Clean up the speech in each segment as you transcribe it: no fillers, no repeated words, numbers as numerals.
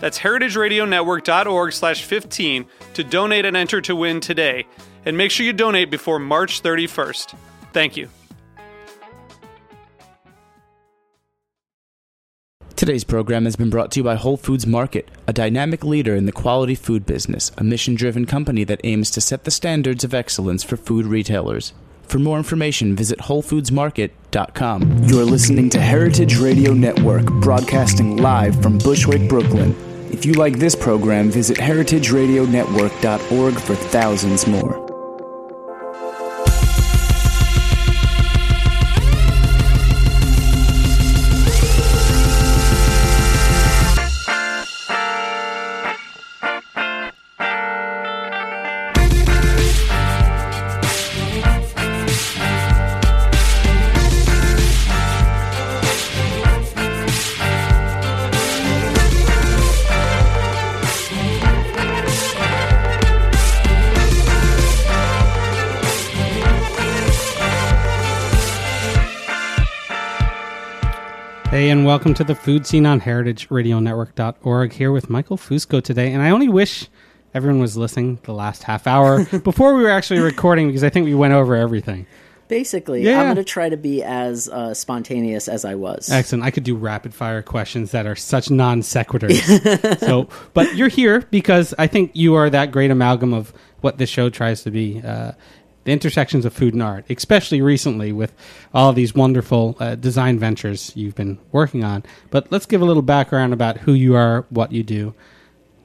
That's heritageradionetwork.org/15 to donate and enter to win today. And make sure you donate before March 31st. Thank you. Today's program has been brought to you by Whole Foods Market, a dynamic leader in the quality food business, a mission-driven company that aims to set the standards of excellence for food retailers. For more information, visit WholeFoodsMarket.com. You're listening to Heritage Radio Network, broadcasting live from Bushwick, Brooklyn. If you like this program, visit HeritageRadioNetwork.org for thousands more. Hey, and welcome to The Food Scene on HeritageRadioNetwork.org, here with Michael Fusco today. And I only wish everyone was listening the last half hour before we were actually recording, because I think we went over everything. Basically, yeah. I'm going to try to be as spontaneous as I was. Excellent. I could do rapid-fire questions that are such non-sequiturs. But you're here because I think you are that great amalgam of what this show tries to be. The intersections of food and art, especially recently with all these wonderful design ventures you've been working on. But let's give a little background about who you are, what you do,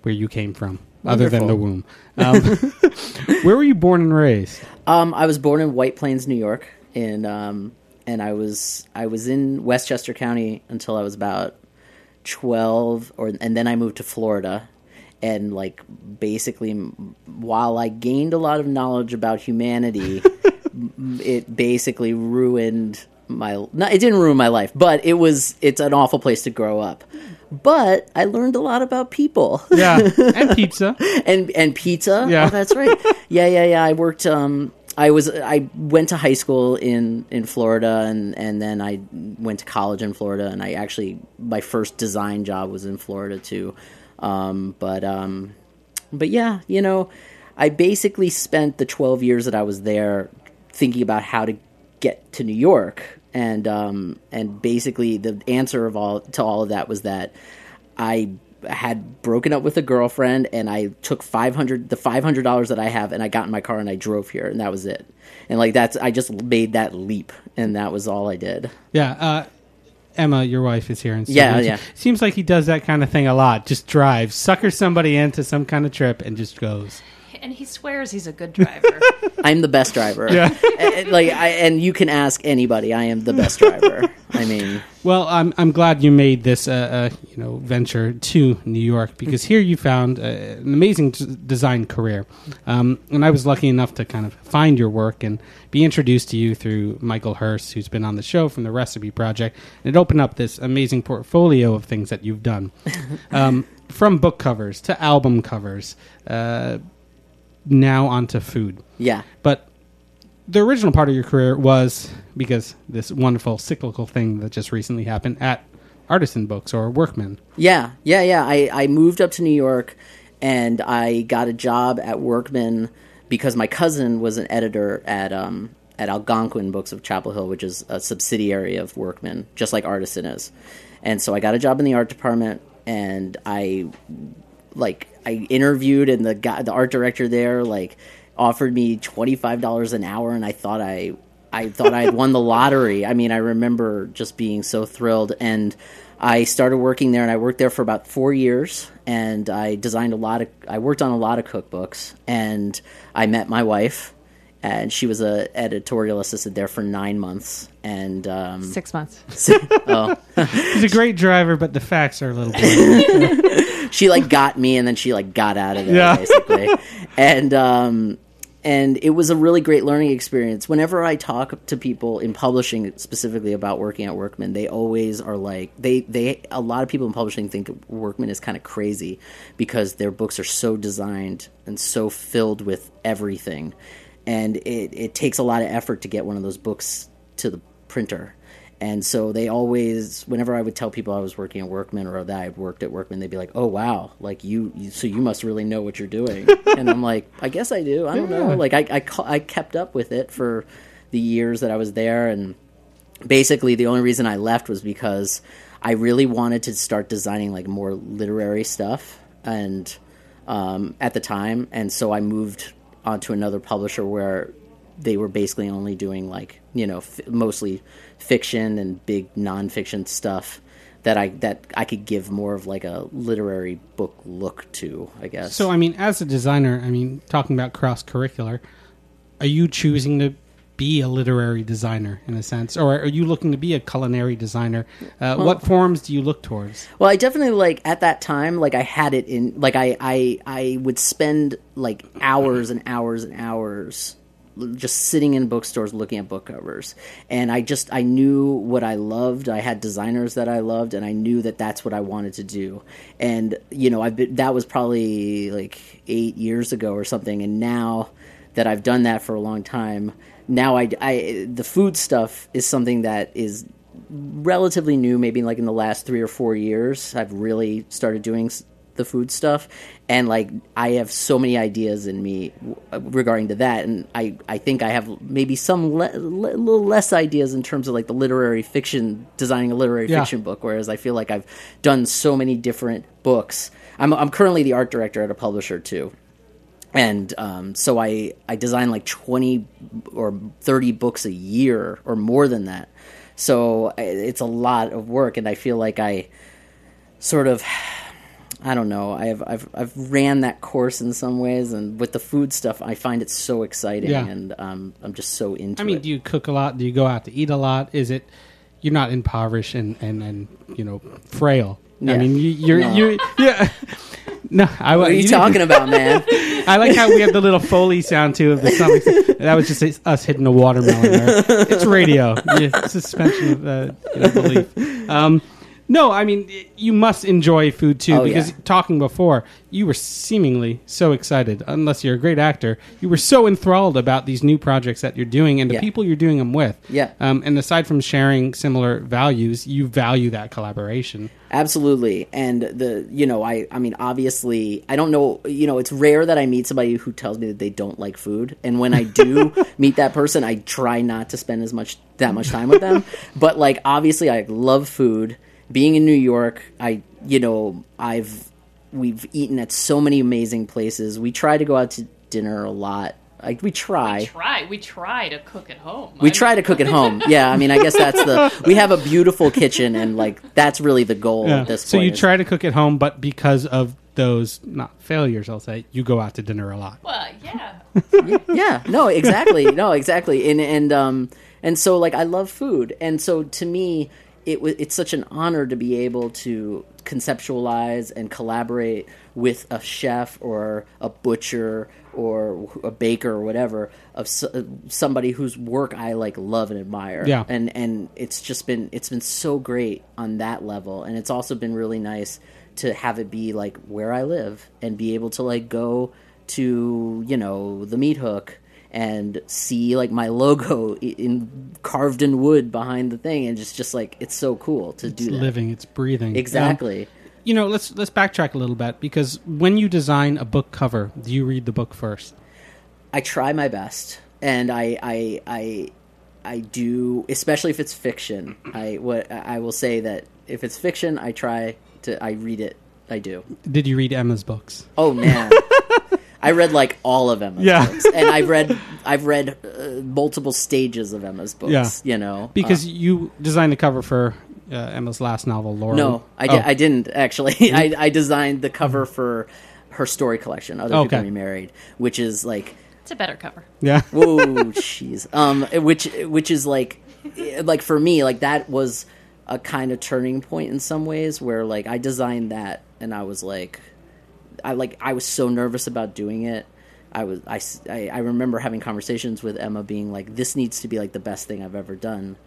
where you came from, other than the womb. Where were you born and raised? I was born in White Plains, New York, and I was in Westchester County until I was about 12, and then I moved to Florida. And, like, basically, while I gained a lot of knowledge about humanity, it basically ruined my... No, it didn't ruin my life, but it's an awful place to grow up. But I learned a lot about people. Yeah, and pizza. and pizza? Yeah. Oh, that's right. Yeah. I worked... I went to high school in Florida, and then I went to college in Florida, and I actually... My first design job was in Florida, too. But yeah, you know, I basically spent the 12 years that I was there thinking about how to get to New York. And basically the answer to all of that was that I had broken up with a girlfriend, and I took $500 that I have, and I got in my car and I drove here, and that was it. And I just made that leap, and that was all I did. Yeah. Emma, your wife, is here. And yeah. Seems like he does that kind of thing a lot. Just drives, suckers somebody into some kind of trip, and just goes. And he swears he's a good driver. I'm the best driver. Yeah. And you can ask anybody. I am the best driver. I mean, well, I'm glad you made this venture to New York, because here you found an amazing design career. And I was lucky enough to kind of find your work and be introduced to you through Michael Hurst, who's been on the show from the Recipe Project, and it opened up this amazing portfolio of things that you've done, from book covers to album covers. Now onto food. Yeah. But the original part of your career was because this wonderful cyclical thing that just recently happened at Artisan Books or Workman. Yeah. I moved up to New York, and I got a job at Workman because my cousin was an editor at Algonquin Books of Chapel Hill, which is a subsidiary of Workman, just like Artisan is. And so I got a job in the art department, and I interviewed, and the art director there offered me $25 an hour, and I thought I had won the lottery. I mean, I remember just being so thrilled, and I started working there, and I worked there for about 4 years, and I worked on a lot of cookbooks, and I met my wife, and she was an editorial assistant there for 9 months, and 6 months. She's a great driver, but the facts are a little bit. She got me, and then she got out of there, basically, and it was a really great learning experience. Whenever I talk to people in publishing specifically about working at Workman, they always are a lot of people in publishing think Workman is kind of crazy because their books are so designed and so filled with everything. And it takes a lot of effort to get one of those books to the printer. And so they always, whenever I would tell people I was working at Workman or that I had worked at Workman, they'd be like, oh, wow, so you must really know what you're doing. And I'm like, I guess I do. I don't know. I kept up with it for the years that I was there. And basically the only reason I left was because I really wanted to start designing more literary stuff and at the time. And so I moved onto another publisher where they were basically only doing mostly fiction and big nonfiction stuff that I could give more of a literary book look to, I guess. So, I mean, as a designer, talking about cross-curricular, are you choosing to be a literary designer in a sense, or are you looking to be a culinary designer? What forms do you look towards? Well, I definitely at that time, I had it in, I would spend hours and hours and hours just sitting in bookstores looking at book covers, and I knew what I loved. I had designers that I loved, and I knew that that's what I wanted to do. And that was probably 8 years ago or something, and now that I've done that for a long time, now the food stuff is something that is relatively new. Maybe in the last 3 or 4 years, I've really started doing the food stuff, and I have so many ideas in me regarding to that, and I think I have maybe some little less ideas in terms of the literary fiction, designing a literary fiction book, whereas I feel I've done so many different books. I'm currently the art director at a publisher too. And so I design 20 or 30 books a year or more than that. So it's a lot of work, and I feel I sort of, I don't know, I've ran that course in some ways, and with the food stuff, I find it so exciting, and I'm just so into it. Do you cook a lot? Do you go out to eat a lot? Is it, you're not impoverished and frail? Yeah. No, what are you talking about, man? I like how we have the little Foley sound too of the stomach. That was just us hitting a watermelon there. It's radio. It's suspension of belief. No, you must enjoy food too, because talking before, you were seemingly so excited. Unless you're a great actor, you were so enthralled about these new projects that you're doing and the people you're doing them with. Yeah. And aside from sharing similar values, you value that collaboration. Absolutely. And obviously, I don't know, it's rare that I meet somebody who tells me that they don't like food. And when I do meet that person, I try not to spend that much time with them. But obviously I love food. Being in New York, we've eaten at so many amazing places. We try to go out to dinner a lot. We try to cook at home. Yeah, I guess that's we have a beautiful kitchen, and that's really the goal at this point. So you try to cook at home, but because of those not failures, I'll say, you go out to dinner a lot. Well, yeah. Yeah. No, exactly. And so I love food. And so to me, it's such an honor to be able to conceptualize and collaborate with a chef or a butcher or a baker or whatever, of somebody whose work I love and admire. Yeah. And it's been so great on that level, and it's also been really nice to have it be where I live and be able to go to the Meat Hook and see my logo carved in wood behind the thing, and just it's so cool to do that. It's living, it's breathing. Exactly. Let's backtrack a little bit, because when you design a book cover, do you read the book first? I try my best, and I do, especially if it's fiction. I will say that if it's fiction, I read it. I do. Did you read Emma's books? Oh man. I read like all of Emma's books, and I've read multiple stages of Emma's books. Yeah. You know, because you designed the cover for Emma's last novel, Lauren. No, I didn't actually. I designed the cover for her story collection, Other People We Married, which is like it's a better cover. Yeah. Whoa, jeez. Which is like for me, like that was a kind of turning point in some ways, where like I designed that, and I was like. I was so nervous about doing it. I remember having conversations with Emma being like, this needs to be like the best thing I've ever done,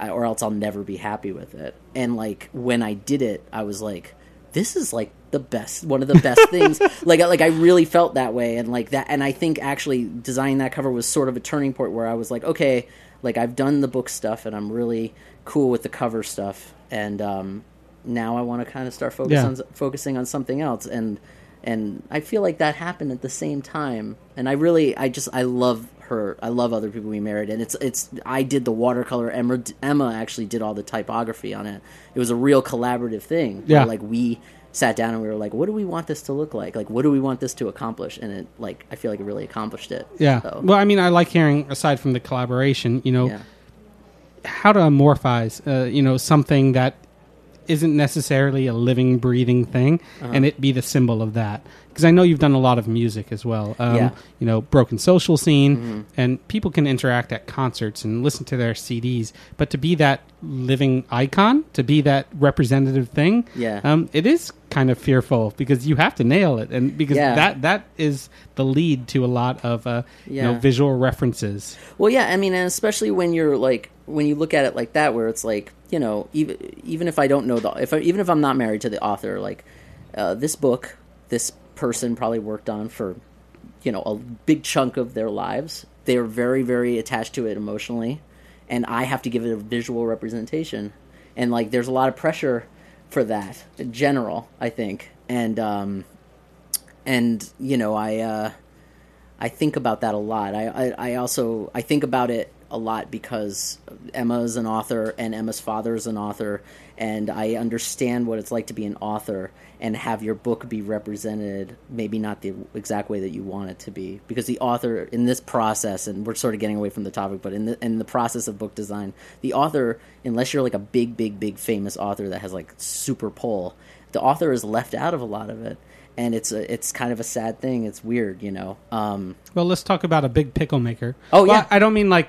or else I'll never be happy with it. And like when I did it, I was like, this is like the best, one of the best things. Like I really felt that way, and like that. And I think actually designing that cover was sort of a turning point where I was like, okay, like I've done the book stuff, and I'm really cool with the cover stuff, and now I want to kind of start focusing on something else. And I feel like that happened at the same time. And I love her. I love Other People We Married. And I did the watercolor. Emma actually did all the typography on it. It was a real collaborative thing. Yeah. Where, like, we sat down and we were like, what do we want this to look like? Like, what do we want this to accomplish? And it, like, I feel like it really accomplished it. Yeah. So. Well, I mean, I like hearing, aside from the collaboration, you know, how to amorphize, you know, something that isn't necessarily a living, breathing thing, and it be the symbol of that. Because I know you've done a lot of music as well. You know, Broken Social Scene, and people can interact at concerts and listen to their CDs. But to be that living icon, to be that representative thing, it is kind of fearful because you have to nail it, and because that is the lead to a lot of you know, visual references. Well, yeah, I mean, and especially when you're like when you look at it like that, where it's like, you know, even if I don't know even if I'm not married to the author, like this book, this person probably worked on for, you know, a big chunk of their lives. They're very, very attached to it emotionally, and I have to give it a visual representation. And like, there's a lot of pressure for that in general, I think. And you know, I think about that a lot. I also think about it a lot because Emma is an author and Emma's father is an author, and I understand what it's like to be an author and have your book be represented maybe not the exact way that you want it to be, because the author in this process, and we're sort of getting away from the topic, but in the process of book design, the author, unless you're like a big famous author that has like super pull, the author is left out of a lot of it. And it's kind of a sad thing. It's weird, you know. Well, let's talk about a big pickle maker. Oh, yeah. Well, I don't mean like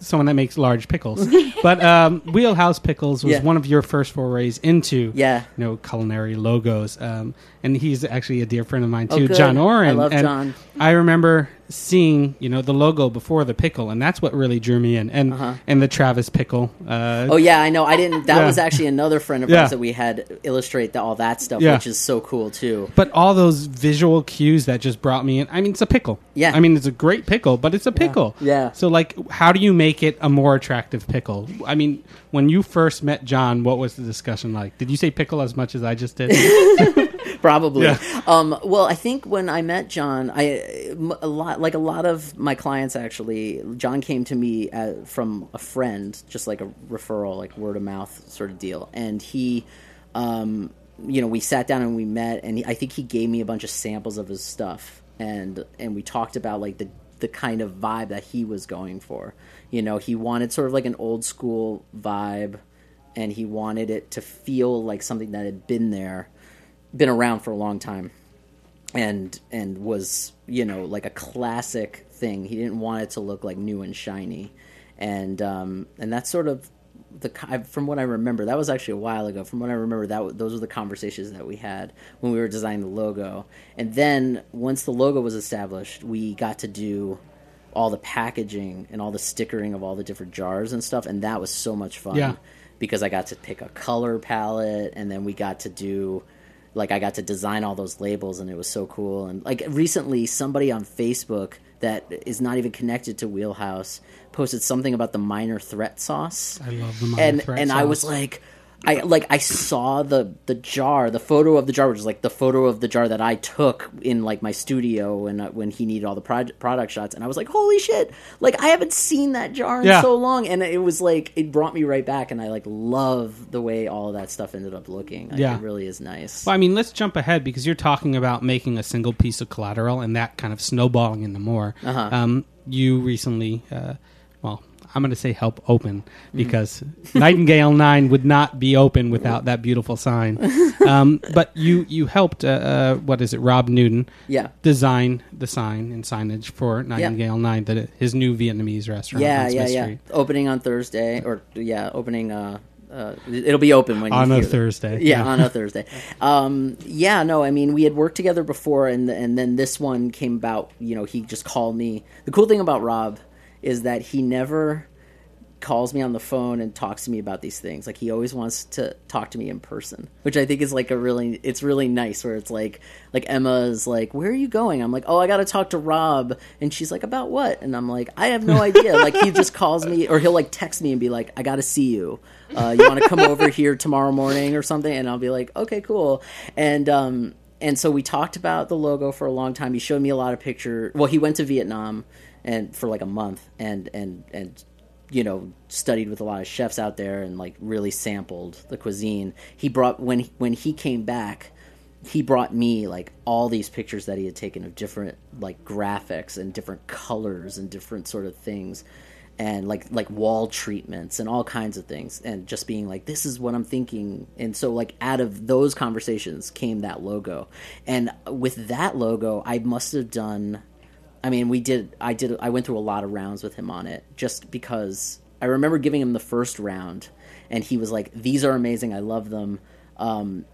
someone that makes large pickles, but Wheelhouse Pickles was one of your first forays into you know, culinary logos, and he's actually a dear friend of mine too, John Oren. I love John. I remember seeing, you know, the logo before the pickle, and that's what really drew me in, and the Travis pickle. I know. I didn't. That was actually another friend of ours that we had illustrate all that stuff, which is so cool too. But all those visual cues that just brought me in. I mean, it's a pickle. Yeah. I mean, it's a great pickle, but it's a pickle. Yeah. So like, how do you make it a more attractive pickle? I mean, when you first met John, what was the discussion like? Did you say pickle as much as I just did? Probably. Yeah. Well, I think when I met John, a lot of my clients actually, John came to me from a friend, just like a referral, like word of mouth sort of deal. And he, you know, we sat down and we met, and I think he gave me a bunch of samples of his stuff, and we talked about like the kind of vibe that he was going for. You know, he wanted sort of like an old school vibe, and he wanted it to feel like something that had been around for a long time, and was, you know, like a classic thing. He didn't want it to look like new and shiny, and that's sort of from what I remember. That was actually a while ago. From what I remember, those were the conversations that we had when we were designing the logo. And then once the logo was established, we got to do all the packaging and all the stickering of all the different jars and stuff, and that was so much fun because I got to pick a color palette, and then we got to do. Like, I got to design all those labels, and it was so cool. And, like, recently somebody on Facebook that is not even connected to Wheelhouse posted something about the minor threat sauce. I love the minor threat sauce. And I was like, I saw the jar, the photo of the jar, which is like the photo of the jar that I took in like my studio when he needed all the product shots, and I was like, holy shit! Like I haven't seen that jar in so long, and it was like it brought me right back, and I like love the way all of that stuff ended up looking. Like, it really is nice. Well, I mean, let's jump ahead because you're talking about making a single piece of collateral and that kind of snowballing into more. Uh-huh. You recently, I'm going to say help open because Nightingale 9 would not be open without that beautiful sign. But you helped, Rob Newton design the sign and signage for Nightingale 9, his new Vietnamese restaurant. Yeah. Opening on Thursday, it'll be open when on a Thursday. Yeah, on a Thursday. I mean, we had worked together before, and then this one came about, you know, he just called me. The cool thing about Rob is that he never calls me on the phone and talks to me about these things. Like, he always wants to talk to me in person, which I think is like it's really nice, where it's like Emma's like, where are you going? I'm like, oh, I got to talk to Rob. And she's like, about what? And I'm like, I have no idea. Like, he just calls me, or he'll like text me and be like, I got to see you. You want to come over here tomorrow morning or something? And I'll be like, okay, cool. And so we talked about the logo for a long time. He showed me a lot of pictures. Well, he went to Vietnam and for like a month and you know, studied with a lot of chefs out there and like really sampled the cuisine. He brought when he came back, he brought me like all these pictures that he had taken of different like graphics and different colors and different sort of things, and like wall treatments and all kinds of things, and just being like, this is what I'm thinking. And so like out of those conversations came that logo. And with that logo, I must have done, I mean, I went through a lot of rounds with him on it, just because I remember giving him the first round and he was like, these are amazing, I love them. But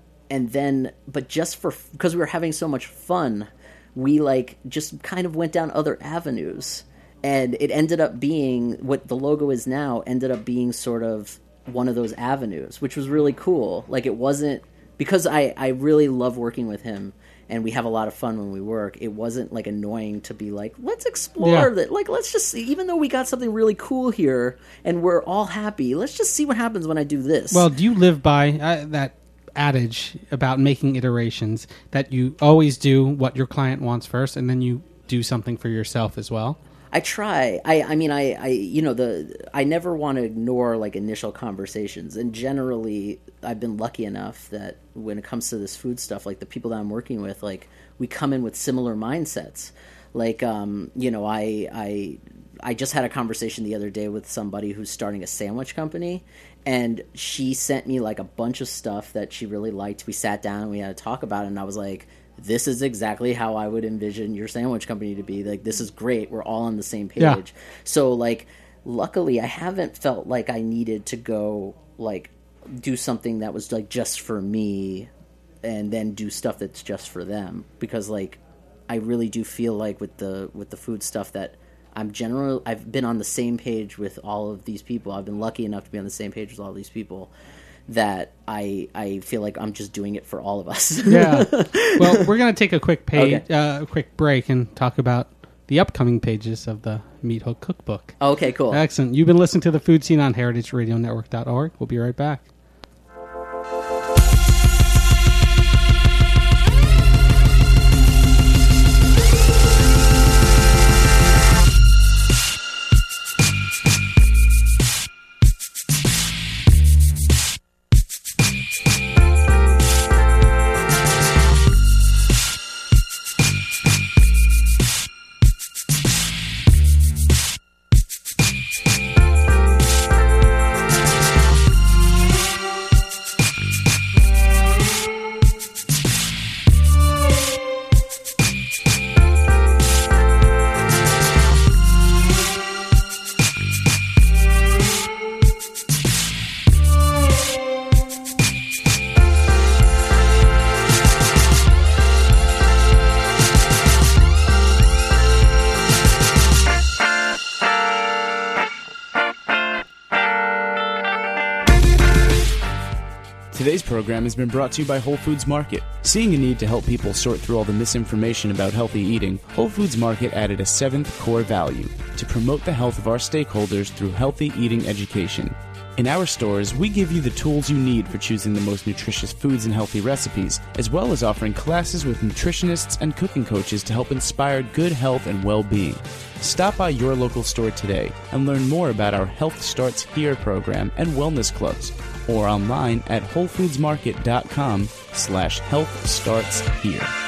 just because we were having so much fun, we like just kind of went down other avenues, and it ended up being what the logo is now, ended up being sort of one of those avenues, which was really cool. Like, it wasn't, because I really love working with him, and we have a lot of fun when we work, it wasn't like annoying to be like, let's explore that. Like, let's just see, even though we got something really cool here and we're all happy, let's just see what happens when I do this. Well, do you live by that adage about making iterations, that you always do what your client wants first and then you do something for yourself as well? I try. I never want to ignore like initial conversations. And generally, I've been lucky enough that when it comes to this food stuff, like the people that I'm working with, like we come in with similar mindsets. Like, I just had a conversation the other day with somebody who's starting a sandwich company, and she sent me like a bunch of stuff that she really liked. We sat down and we had to talk about it, and I was like, this is exactly how I would envision your sandwich company to be. Like, this is great. We're all on the same page. Yeah. So, like, luckily I haven't felt like I needed to go, like, do something that was, like, just for me and then do stuff that's just for them. Because, like, I really do feel like with the food stuff that I've been on the same page with all of these people. I've been lucky enough to be on the same page with all these people, that I feel like I'm just doing it for all of us. Yeah. Well, we're going to take a quick break and talk about the upcoming pages of the Meat Hook Cookbook. Okay, cool. Excellent. You've been listening to The Food Scene on heritageradionetwork.org. We'll be right back. Today's program has been brought to you by Whole Foods Market. Seeing a need to help people sort through all the misinformation about healthy eating, Whole Foods Market added a seventh core value: to promote the health of our stakeholders through healthy eating education. In our stores, we give you the tools you need for choosing the most nutritious foods and healthy recipes, as well as offering classes with nutritionists and cooking coaches to help inspire good health and well-being. Stop by your local store today and learn more about our Health Starts Here program and wellness clubs, or online at wholefoodsmarket.com/healthstartshere.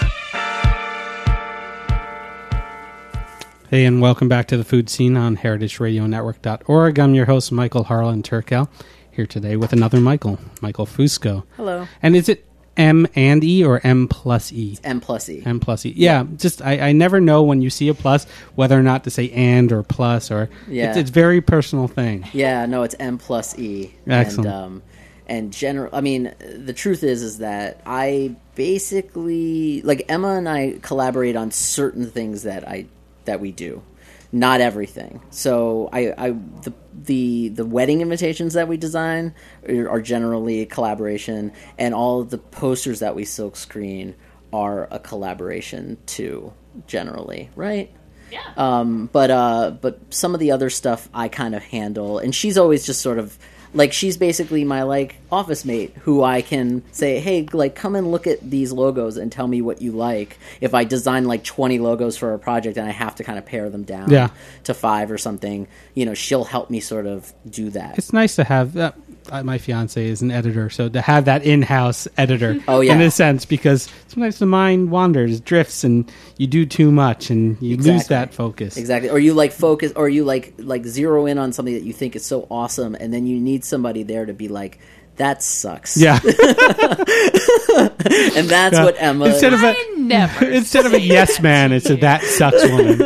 Hey, and welcome back to The Food Scene on heritageradionetwork.org. I'm your host, Michael Harlan Turkel, here today with another Michael, Michael Fusco. Hello. And is it M and E or M plus E? It's M plus E. M plus E. Yeah, just I never know when you see a plus whether or not to say and or plus or... Yeah. It's a very personal thing. Yeah, no, it's M plus E. Excellent. And general, I mean, the truth is that I basically... Like, Emma and I collaborate on certain things that we do, not everything. So the wedding invitations that we design are generally a collaboration, and all of the posters that we silk screen are a collaboration too, generally, right? Yeah. But some of the other stuff I kind of handle, and she's always just sort of like, she's basically my like office mate who I can say, hey, like, come and look at these logos and tell me what you like. If I design like 20 logos for a project and I have to kind of pare them down to 5 or something, you know, she'll help me sort of do that. It's nice to have that. My fiance is an editor, so to have that in-house editor, in a sense, because sometimes the mind wanders, drifts, and you do too much, and you lose that focus. Exactly, or you like focus, or you like zero in on something that you think is so awesome, and then you need somebody there to be like, that sucks. Yeah. And that's what Emma is. Instead of a yes man, it's a that sucks woman.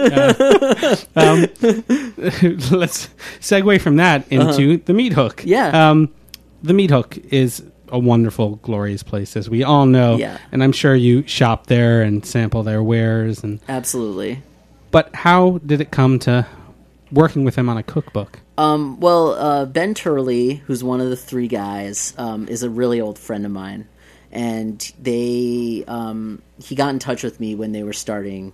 Let's segue from that into The Meat Hook. Yeah. The Meat Hook is a wonderful, glorious place, as we all know. Yeah. And I'm sure you shop there and sample their wares. And absolutely. But how did it come to working with them on a cookbook? Ben Turley, who's one of the three guys, is a really old friend of mine, and he got in touch with me when they were starting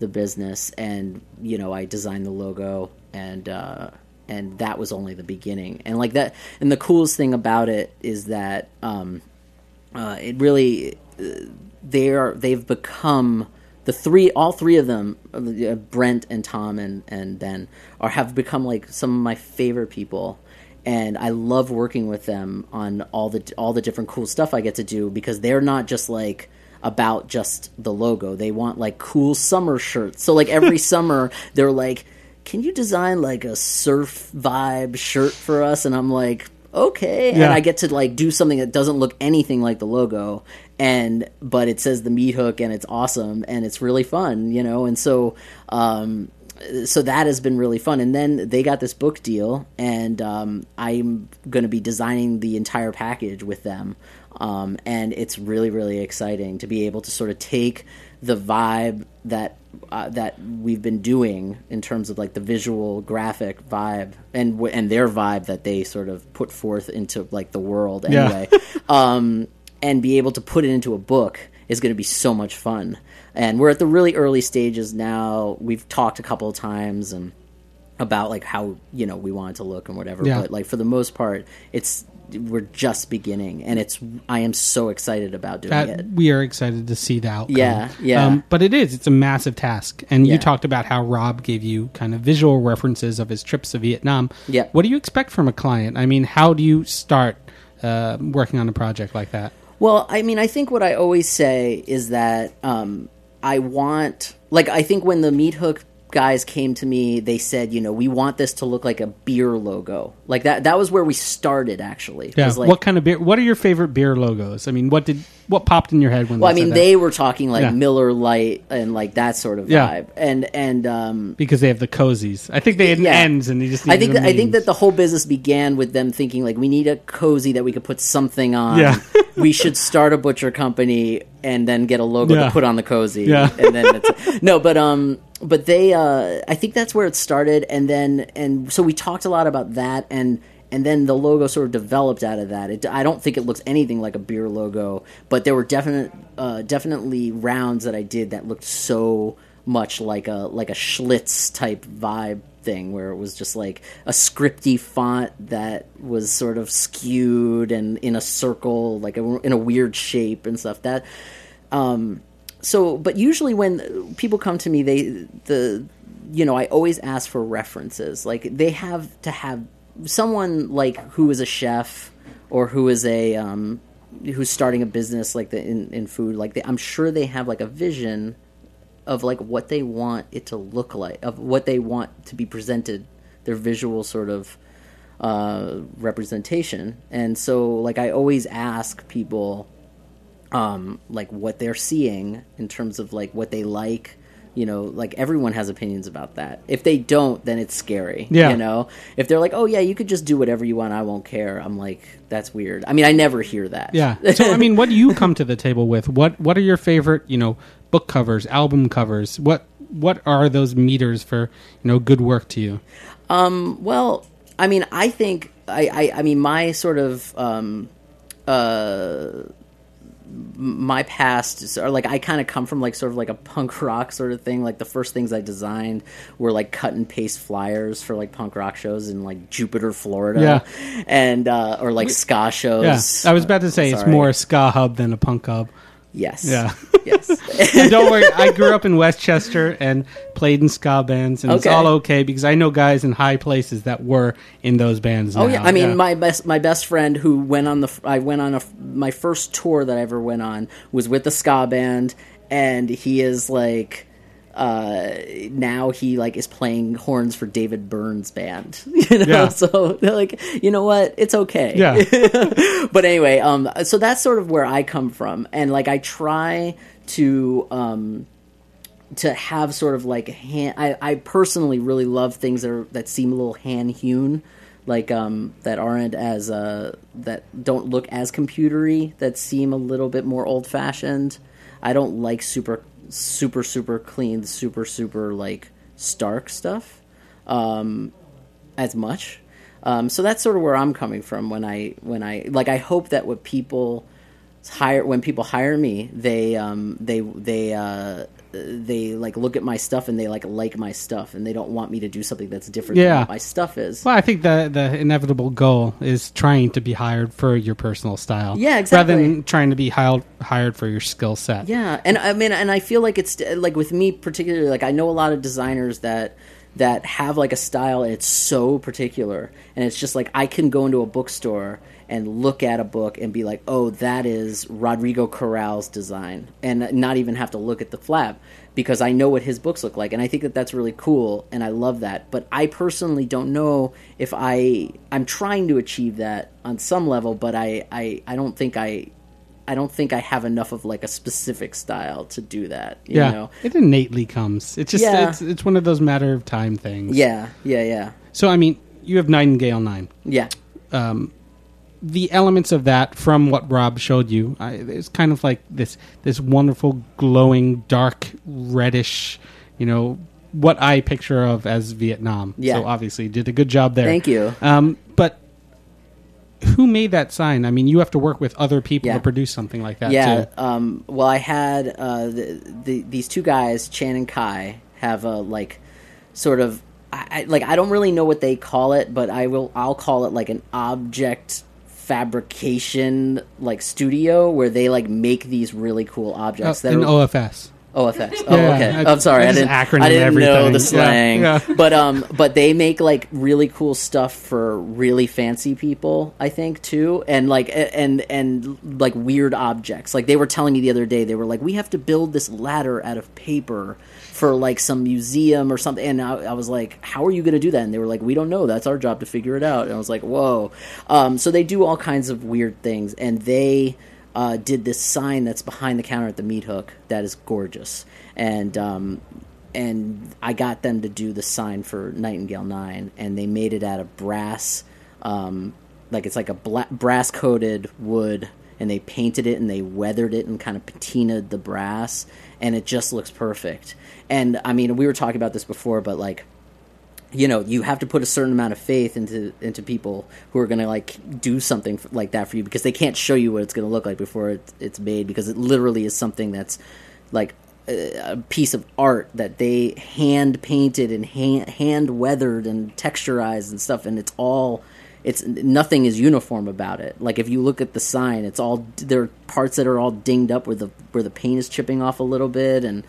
the business, and you know, I designed the logo, and that was only the beginning, and like that. And the coolest thing about it is that it really they've become. All three of them, Brent and Tom and Ben, have become like some of my favorite people, and I love working with them on all the different cool stuff I get to do, because they're not just like about just the logo. They want like cool summer shirts. So like every summer they're like, "Can you design like a surf vibe shirt for us?" And I'm like, "Okay." Yeah. And I get to like do something that doesn't look anything like the logo. But it says The Meat Hook, and it's awesome, and it's really fun, you know. And so that has been really fun. And then they got this book deal, and I'm going to be designing the entire package with them. And it's really, really exciting to be able to sort of take the vibe that we've been doing in terms of like the visual graphic vibe and their vibe that they sort of put forth into like the world anyway. Yeah. And be able to put it into a book is going to be so much fun. And we're at the really early stages now. We've talked a couple of times and about like how, you know, we want it to look and whatever. Yeah. But like for the most part, we're just beginning, and I am so excited about doing it. We are excited to see the outcome. Yeah. But it's a massive task. And you talked about how Rob gave you kind of visual references of his trips to Vietnam. Yeah. What do you expect from a client? I mean, how do you start working on a project like that? Well, I mean, I think what I always say is that I think when the Meat Hook guys came to me, they said, you know, we want this to look like a beer logo. Like that was where we started, actually. Yeah. Like, what kind of beer? What are your favorite beer logos? I mean, what popped in your head when? Well, I mean, they were talking like Miller Lite and like that sort of vibe, and because they have the cozies. I think they had ends, and they just. I think that the whole business began with them thinking like, we need a cozy that we could put something on. Yeah. We should start a butcher company and then get a logo to put on the cozy. Yeah. And then but they, I think that's where it started. And so we talked a lot about that, and then the logo sort of developed out of that. I don't think it looks anything like a beer logo, but there were definitely rounds that I did that looked so much like a Schlitz type vibe thing, where it was just like a scripty font that was sort of skewed and in a circle, in a weird shape and stuff. That but usually when people come to me, I always ask for references. Like, they have to have someone who is a chef or who is a who's starting a business in food. I'm sure they have a vision of what they want it to look like, of what they want to be presented, their visual sort of representation. And so I always ask people what they're seeing in terms of what they like. Everyone has opinions about that. If they don't, then it's scary. Yeah. If they're like, oh yeah, you could just do whatever you want, I won't care. I'm like, that's weird. I mean, I never hear that. Yeah. So, what do you come to the table with? What are your favorite, book covers, album covers? What are those meters for, good work to you? I think my sort of, my past, or I kind of come from a punk rock sort of thing. The first things I designed were cut and paste flyers for punk rock shows in Jupiter, Florida, yeah, and or ska shows. Yeah. I was about to say it's more a ska hub than a punk hub. Yes. Yeah. Yes. And don't worry, I grew up in Westchester and played in ska bands, and It's all okay because I know guys in high places that were in those bands. Oh now. Yeah, my best friend who went on my first tour that I ever went on was with the ska band, and he is now he is playing horns for David Byrne's band, Yeah. So they're what, it's okay. Yeah. But anyway, so that's sort of where I come from. And I try to have sort of I personally really love things that seem a little hand hewn, that aren't as, that don't look as computery, that seem a little bit more old fashioned. I don't like super clean, super stark stuff as much. So that's sort of where I'm coming from when I I hope that when people hire me, they look at my stuff and they like my stuff, and they don't want me to do something that's different than what my stuff is. Well, I think the inevitable goal is trying to be hired for your personal style. Yeah, exactly. Rather than trying to be hired for your skill set. Yeah, and I feel it's with me particularly, I know a lot of designers that have a style, and it's so particular, and it's just I can go into a bookstore and look at a book and be oh, that is Rodrigo Corral's design, and not even have to look at the flap because I know what his books look like. And I think that's really cool, and I love that. But I personally don't know if I'm trying to achieve that on some level, but I don't think I have enough of a specific style to do that. You know? It innately comes. It's just it's one of those matter of time things. Yeah. So you have Nightingale 9. Yeah. The elements of that from what Rob showed you, it's kind of this wonderful glowing dark reddish, what I picture of as Vietnam. Yeah. So obviously did a good job there. Thank you. But who made that sign? You have to work with other people to produce something like that. Yeah. Too. Well, I had these two guys, Chan and Kai, have a sort of I don't really know what they call it, but I'll call it an object fabrication studio where they make these really cool objects. That OFS. Oh, yeah, okay. I'm sorry. I didn't know the slang. Yeah. But they make really cool stuff for really fancy people, I think, too, and and weird objects. They were telling me the other day, they were we have to build this ladder out of paper for some museum or something. And I was how are you going to do that? And they were we don't know. That's our job to figure it out. And I was whoa. So they do all kinds of weird things, and they did this sign that's behind the counter at the Meat Hook that is gorgeous, and I got them to do the sign for Nightingale 9, and they made it out of brass, it's a brass coated wood, and they painted it and they weathered it and kind of patinaed the brass, and it just looks perfect. And we were talking about this before, but you have to put a certain amount of faith into people who are going to do something like that for you, because they can't show you what it's going to look like before it's made, because it literally is something that's a piece of art that they hand painted and hand weathered and texturized and stuff, and it's all, it's nothing is uniform about it. Like if you look at the sign, it's all, there are parts that are all dinged up where the paint is chipping off a little bit, and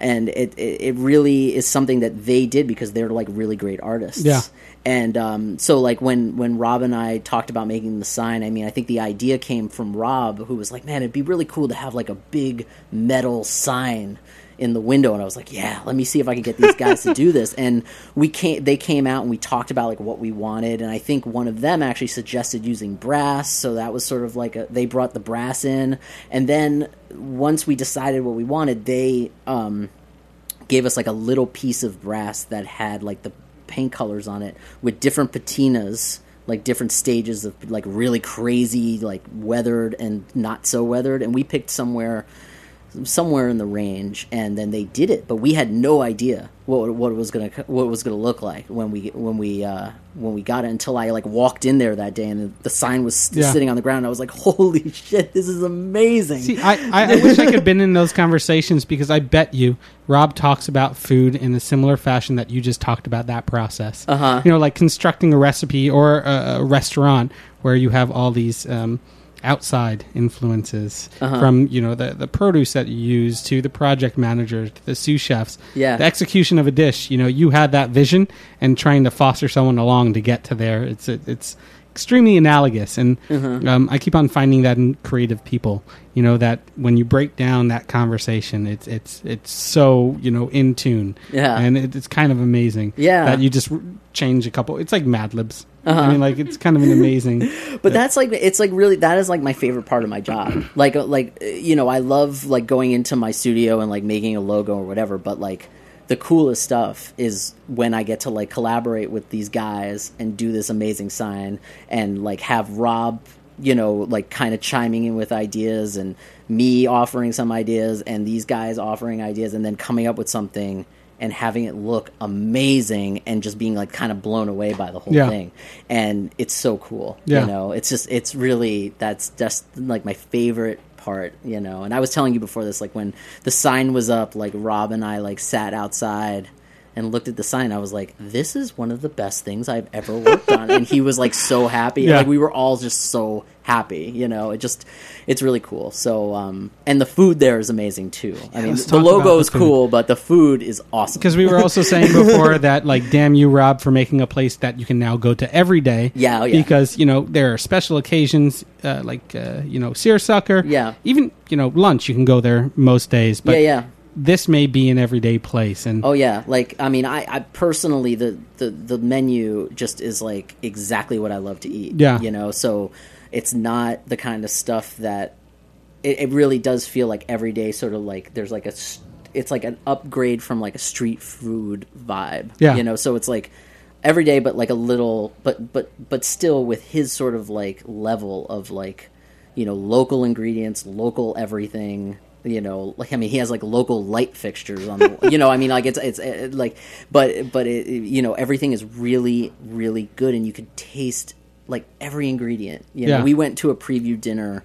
it really is something that they did because they're like really great artists. Yeah. And so like when Rob and I talked about making the sign, I mean, I think the idea came from Rob, who was like, man, it'd be really cool to have like a big metal sign in the window. And I was like, yeah, let me see if I can get these guys to do this. And they came out and we talked about like what we wanted. And I think one of them actually suggested using brass. So that was sort of like they brought the brass in. And then once we decided what we wanted, they gave us like a little piece of brass that had like the paint colors on it with different patinas, like different stages of like really crazy, like weathered and not so weathered. And we picked somewhere in the range, and then they did it, but we had no idea what it was gonna look like when we got it until I like walked in there that day, and the sign was sitting on the ground. And I was like, holy shit, this is amazing. See, I wish I could have been in those conversations, because I bet you Rob talks about food in a similar fashion that you just talked about that process. Uh-huh. You know, like constructing a recipe or a restaurant where you have all these outside influences, uh-huh, from, you know, the produce that you use to the project manager to the sous chefs, the execution of a dish. You know, you had that vision and trying to foster someone along to get to there. It's extremely analogous, and uh-huh, I keep on finding that in creative people. You know, that when you break down that conversation, it's so, you know, in tune, and it's kind of amazing, that you just change a couple. It's like Mad Libs. Uh-huh. I mean, like, it's kind of an amazing. But that's like, it's like really, that is like my favorite part of my job. Like, you know, I love like going into my studio and like making a logo or whatever, but like the coolest stuff is when I get to like collaborate with these guys and do this amazing sign, and like have Rob, you know, like kind of chiming in with ideas, and me offering some ideas, and these guys offering ideas, and then coming up with something and having it look amazing, and just being like kind of blown away by the whole thing. And it's so cool. You know, it's just, it's really, that's just like my favorite part, you know. And I was telling you before this, like when the sign was up, like Rob and I like sat outside and looked at the sign. I was like, this is one of the best things I've ever worked on. And he was like so happy. Yeah. Like we were all just so happy, you know. It just, it's really cool. So and the food there is amazing too. I mean, the logo is cool, but the food is awesome. Because we were also saying before that, like, damn you, Rob, for making a place that you can now go to every day. Yeah, oh, yeah. Because, you know, there are special occasions, like, you know, seersucker. Yeah. Even, you know, lunch, you can go there most days. But yeah. This may be an everyday place, and like, I mean, I personally, the menu just is like exactly what I love to eat. Yeah, you know, so it's not the kind of stuff that it really does feel like everyday. Sort of like there's like it's like an upgrade from like a street food vibe. Yeah, you know, so it's like everyday, but like a little, but still with his sort of like level of like, you know, local ingredients, local everything. You know, like, I mean, he has like local light fixtures on the, you know, I mean, like it's like, but it, you know, everything is really, really good, and you could taste like every ingredient. You know, we went to a preview dinner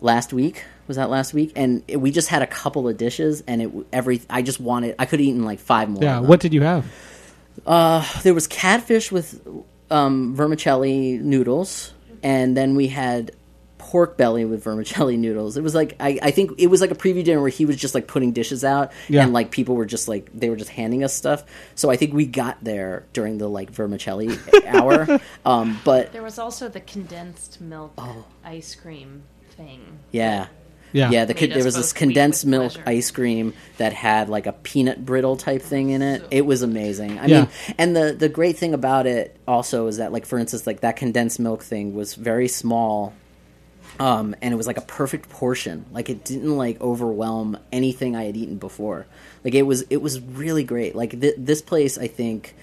last week. Was that last week? And we just had a couple of dishes, and I just wanted, I could have eaten like five more. Yeah. What did you have? There was catfish with vermicelli noodles, and then we had pork belly with vermicelli noodles. It was like, I think it was like a preview dinner where he was just like putting dishes out, and like people were just like, they were just handing us stuff. So I think we got there during the like vermicelli hour. But there was also the condensed milk ice cream thing. Yeah. Yeah. Yeah, there was this condensed milk ice cream that had like a peanut brittle type thing in it. It was amazing. I mean, and the great thing about it also is that, like, for instance, like that condensed milk thing was very small. And it was like a perfect portion. Like it didn't like overwhelm anything I had eaten before. Like it was really great. Like this place, I think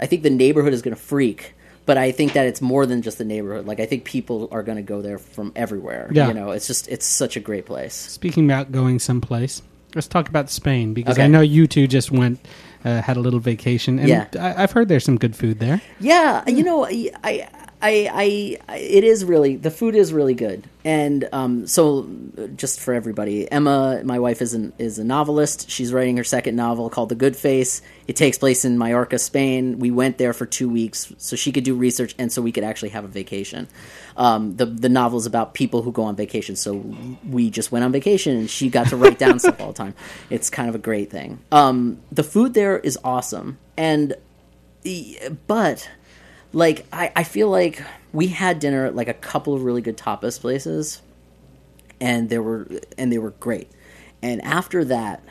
the neighborhood is going to freak, but I think that it's more than just the neighborhood. Like I think people are going to go there from everywhere. Yeah. You know, it's such a great place. Speaking about going someplace, let's talk about Spain, because I know you two just went, had a little vacation, and I've heard there's some good food there. Yeah. You know, I It is really, the food is really good. And so just for everybody, Emma, my wife, is a novelist. She's writing her second novel called The Good Face. It takes place in Mallorca, Spain. We went there for 2 weeks so she could do research and so we could actually have a vacation. The novel is about people who go on vacation. So we just went on vacation and she got to write down stuff all the time. It's kind of a great thing. The food there is awesome. But... like, I feel like we had dinner at, like, a couple of really good tapas places, and they were great. And after that,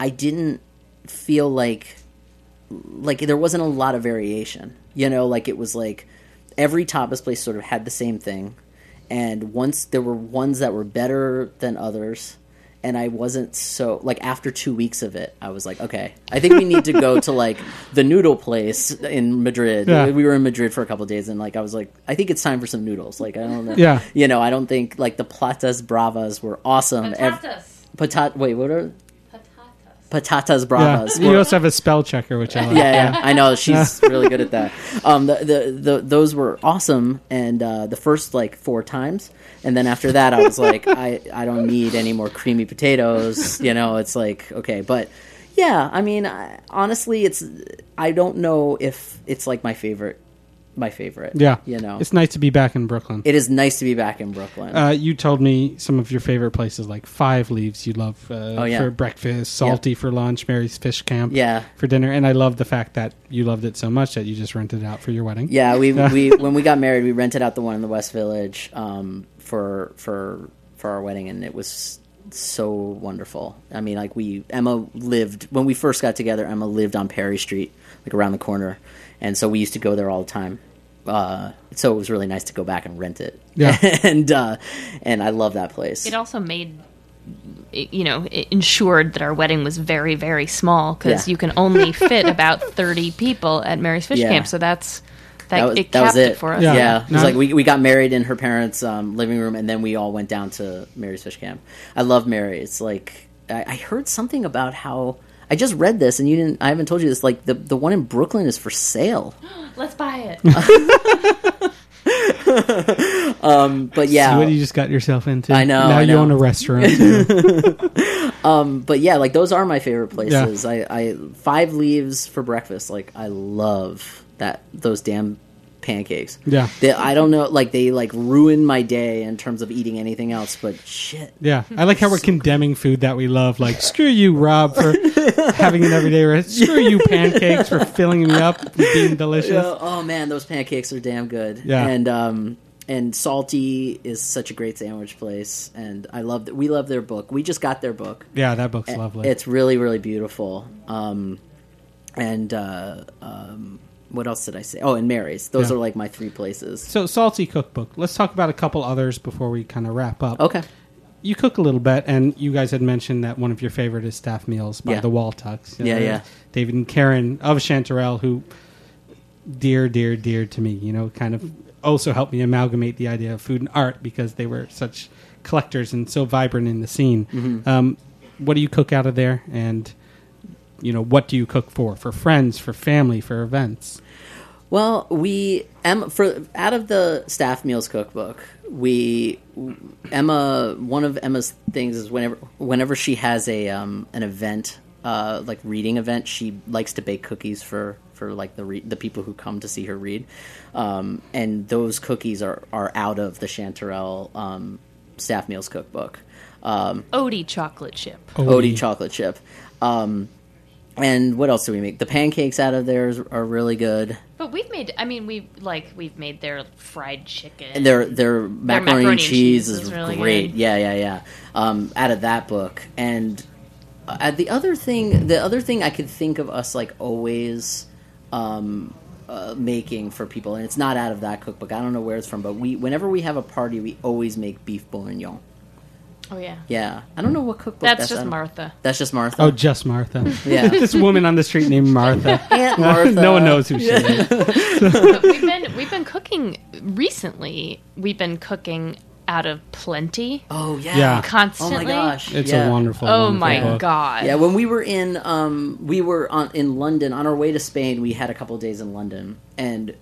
I didn't feel like, there wasn't a lot of variation. You know, like, it was, like, every tapas place sort of had the same thing, and once there were ones that were better than others, and I wasn't so, like, after 2 weeks of it, I was like, okay, I think we need to go to, like, the noodle place in Madrid. Yeah. We were in Madrid for a couple of days, and, like, I was like, I think it's time for some noodles. Like, I don't know. Yeah. You know, I don't think, like, the platas bravas were awesome. Patatas bravas. Yeah. You also have a spell checker, which I like. Yeah. I know. She's really good at that. Those were awesome, and the first, like, 4 times. And then after that, I was like, I don't need any more creamy potatoes. You know, it's like, okay. But, yeah, I mean, honestly, I don't know if it's, like, my favorite. Yeah. You know. It's nice to be back in Brooklyn. It is nice to be back in Brooklyn. You told me some of your favorite places, like Five Leaves you love for breakfast, Salty for lunch, Mary's Fish Camp for dinner. And I love the fact that you loved it so much that you just rented it out for your wedding. Yeah, we when we got married, we rented out the one in the West Village for our wedding, and it was so wonderful. I mean, like, when we first got together, Emma lived on Perry Street, like around the corner. And so we used to go there all the time. So it was really nice to go back and rent it. Yeah. And I love that place. It also ensured that our wedding was very, very small because you can only fit about 30 people at Mary's Fish Camp. So that was it for us. Yeah. It was like we got married in her parents' living room, and then we all went down to Mary's Fish Camp. I love Mary. It's like, I heard something about how, I just read this, and I haven't told you this. Like, the one in Brooklyn is for sale. Let's buy it. But yeah, see what you just got yourself into. I know. Now you own a restaurant. Too. But yeah, like, those are my favorite places. Yeah. I Five Leaves for breakfast. Like, I love those damn pancakes. Yeah. I don't know. Like, they like ruin my day in terms of eating anything else. But shit. Yeah. I like how we're condemning food that we love. Like, screw you, Rob, for having an everyday rest. Screw you, pancakes, for filling me up and being delicious. Oh man, those pancakes are damn good. Yeah. And Salty is such a great sandwich place. And I love that. We love their book. We just got their book. Yeah, that book's lovely. It's really, really beautiful. What else did I say? Oh, and Mary's. Those are like my 3 places. So, Salty cookbook. Let's talk about a couple others before we kind of wrap up. Okay. You cook a little bit, and you guys had mentioned that one of your favorite is staff meals by the Waltucks. Yeah. David and Karen of Chanterelle, who dear to me, you know, kind of also helped me amalgamate the idea of food and art because they were such collectors and so vibrant in the scene. Mm-hmm. What do you cook out of there? And... you know, what do you cook for friends, for family, for events? Well, out of the staff meals cookbook, one of Emma's things is whenever she has a an event, like reading event, she likes to bake cookies for like the people who come to see her read, and those cookies are out of the Chanterelle staff meals cookbook. Odie chocolate chip. And what else do we make? The pancakes out of there are really good. But we've made their fried chicken. And their macaroni and cheese is really great. Good. Yeah. Out of that book. And the other thing I could think of us like always making for people, and it's not out of that cookbook. I don't know where it's from, but whenever we have a party, we always make beef bourguignon. Oh, yeah. Yeah. I don't know what cookbook that's just Martha. That's just Martha? Oh, just Martha. Yeah. This woman on the street named Martha. Aunt Martha. No one knows who she is. We've been cooking recently. We've been cooking out of plenty. Oh, yeah. Constantly. Oh, my gosh. It's a wonderful, wonderful book. God. Yeah, when we were in in London, on our way to Spain, we had a couple of days in London, and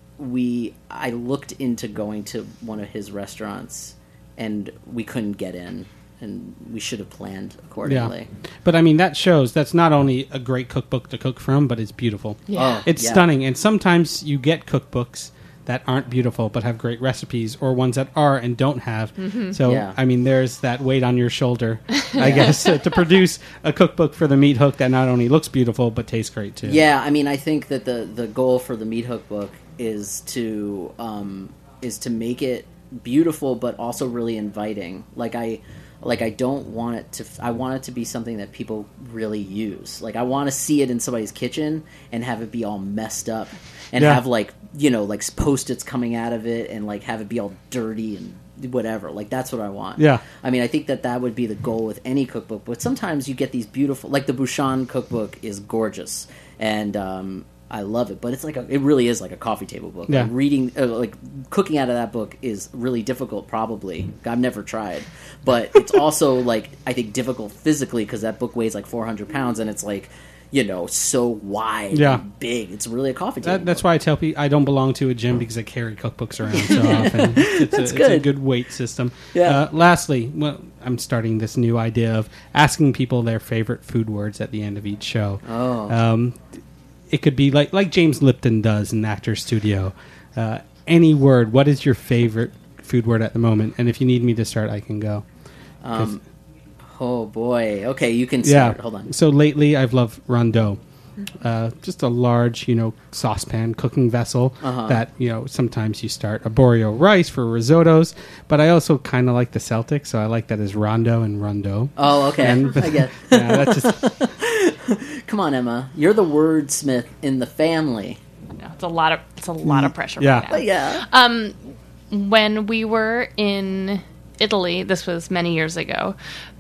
I looked into going to one of his restaurants, and we couldn't get in, and we should have planned accordingly. Yeah. But, I mean, that shows that's not only a great cookbook to cook from, but it's beautiful. Yeah. Oh, it's stunning, and sometimes you get cookbooks that aren't beautiful but have great recipes, or ones that are and don't have. Mm-hmm. So, I mean, there's that weight on your shoulder, I guess, to produce a cookbook for The Meat Hook that not only looks beautiful but tastes great, too. Yeah, I mean, I think that the goal for The Meat Hook book is to make it beautiful but also really inviting. Like I don't want it to. I want it to be something that people really use. Like I want to see it in somebody's kitchen and have it be all messed up, and have like Post-its coming out of it, and like have it be all dirty and whatever. Like that's what I want. Yeah. I mean, I think that would be the goal with any cookbook. But sometimes you get these beautiful, like the Bouchon cookbook is gorgeous, and I love it. But it's like it really is like a coffee table book. Yeah. Like cooking out of that book is really difficult, probably. I've never tried. But it's also, like, I think difficult physically because that book weighs like 400 pounds and it's like, so wide and big. It's really a coffee table book. That's why I tell people I don't belong to a gym because I carry cookbooks around so often. It's a good weight system. Yeah. Lastly, I'm starting this new idea of asking people their favorite food words at the end of each show. Oh. It could be like James Lipton does in Actor's Studio. Any word. What is your favorite food word at the moment? And if you need me to start, I can go. Oh, boy. Okay, you can start. Yeah. Hold on. So lately, I've loved rondeau. Just a large, saucepan cooking vessel that, sometimes you start arborio rice for risottos, but I also kind of like the Celtic, so I like that as rondo and rondeau. Oh, okay. I get it. Yeah, that's just... Come on, Emma. You're the wordsmith in the family. No, it's a lot of pressure right now. Yeah. When we were in Italy, this was many years ago,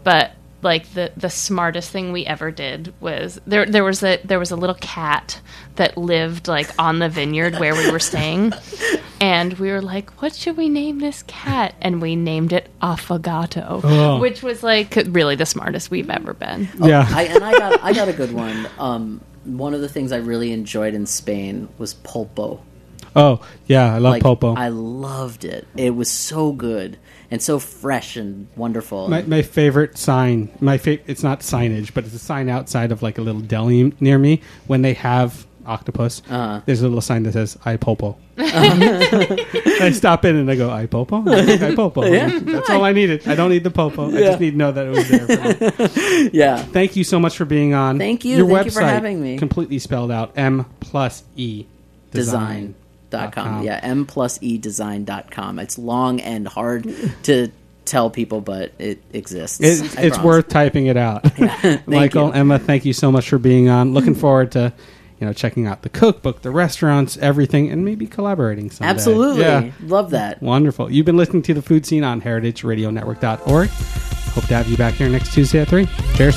but... Like the smartest thing we ever did was there was a little cat that lived like on the vineyard where we were staying, and we were like, what should we name this cat? And we named it Affogato, which was like really the smartest we've ever been. Yeah, I got a good one. One of the things I really enjoyed in Spain was pulpo. Oh yeah, I love pulpo. I loved it. It was so good. And so fresh and wonderful. My favorite sign, it's not signage, but it's a sign outside of like a little deli near me. When they have octopus, there's a little sign that says, I pulpo. I stop in and I go, I pulpo? I pulpo. Yeah. That's all I needed. I don't need the pulpo. Yeah. I just need to know that it was there for me. Yeah. Thank you so much for being on. Thank you. Thank you for having me. Completely spelled out, M+E Design. .com. Yeah, M+E Design.com. It's long and hard to tell people, but it exists. It's worth typing it out. Yeah. Michael, Emma, thank you so much for being on. Looking forward to checking out the cookbook, the restaurants, everything, and maybe collaborating someday. Absolutely. Yeah. Love that. Wonderful. You've been listening to The Food Scene on heritageradionetwork.org. Hope to have you back here next Tuesday at 3. Cheers.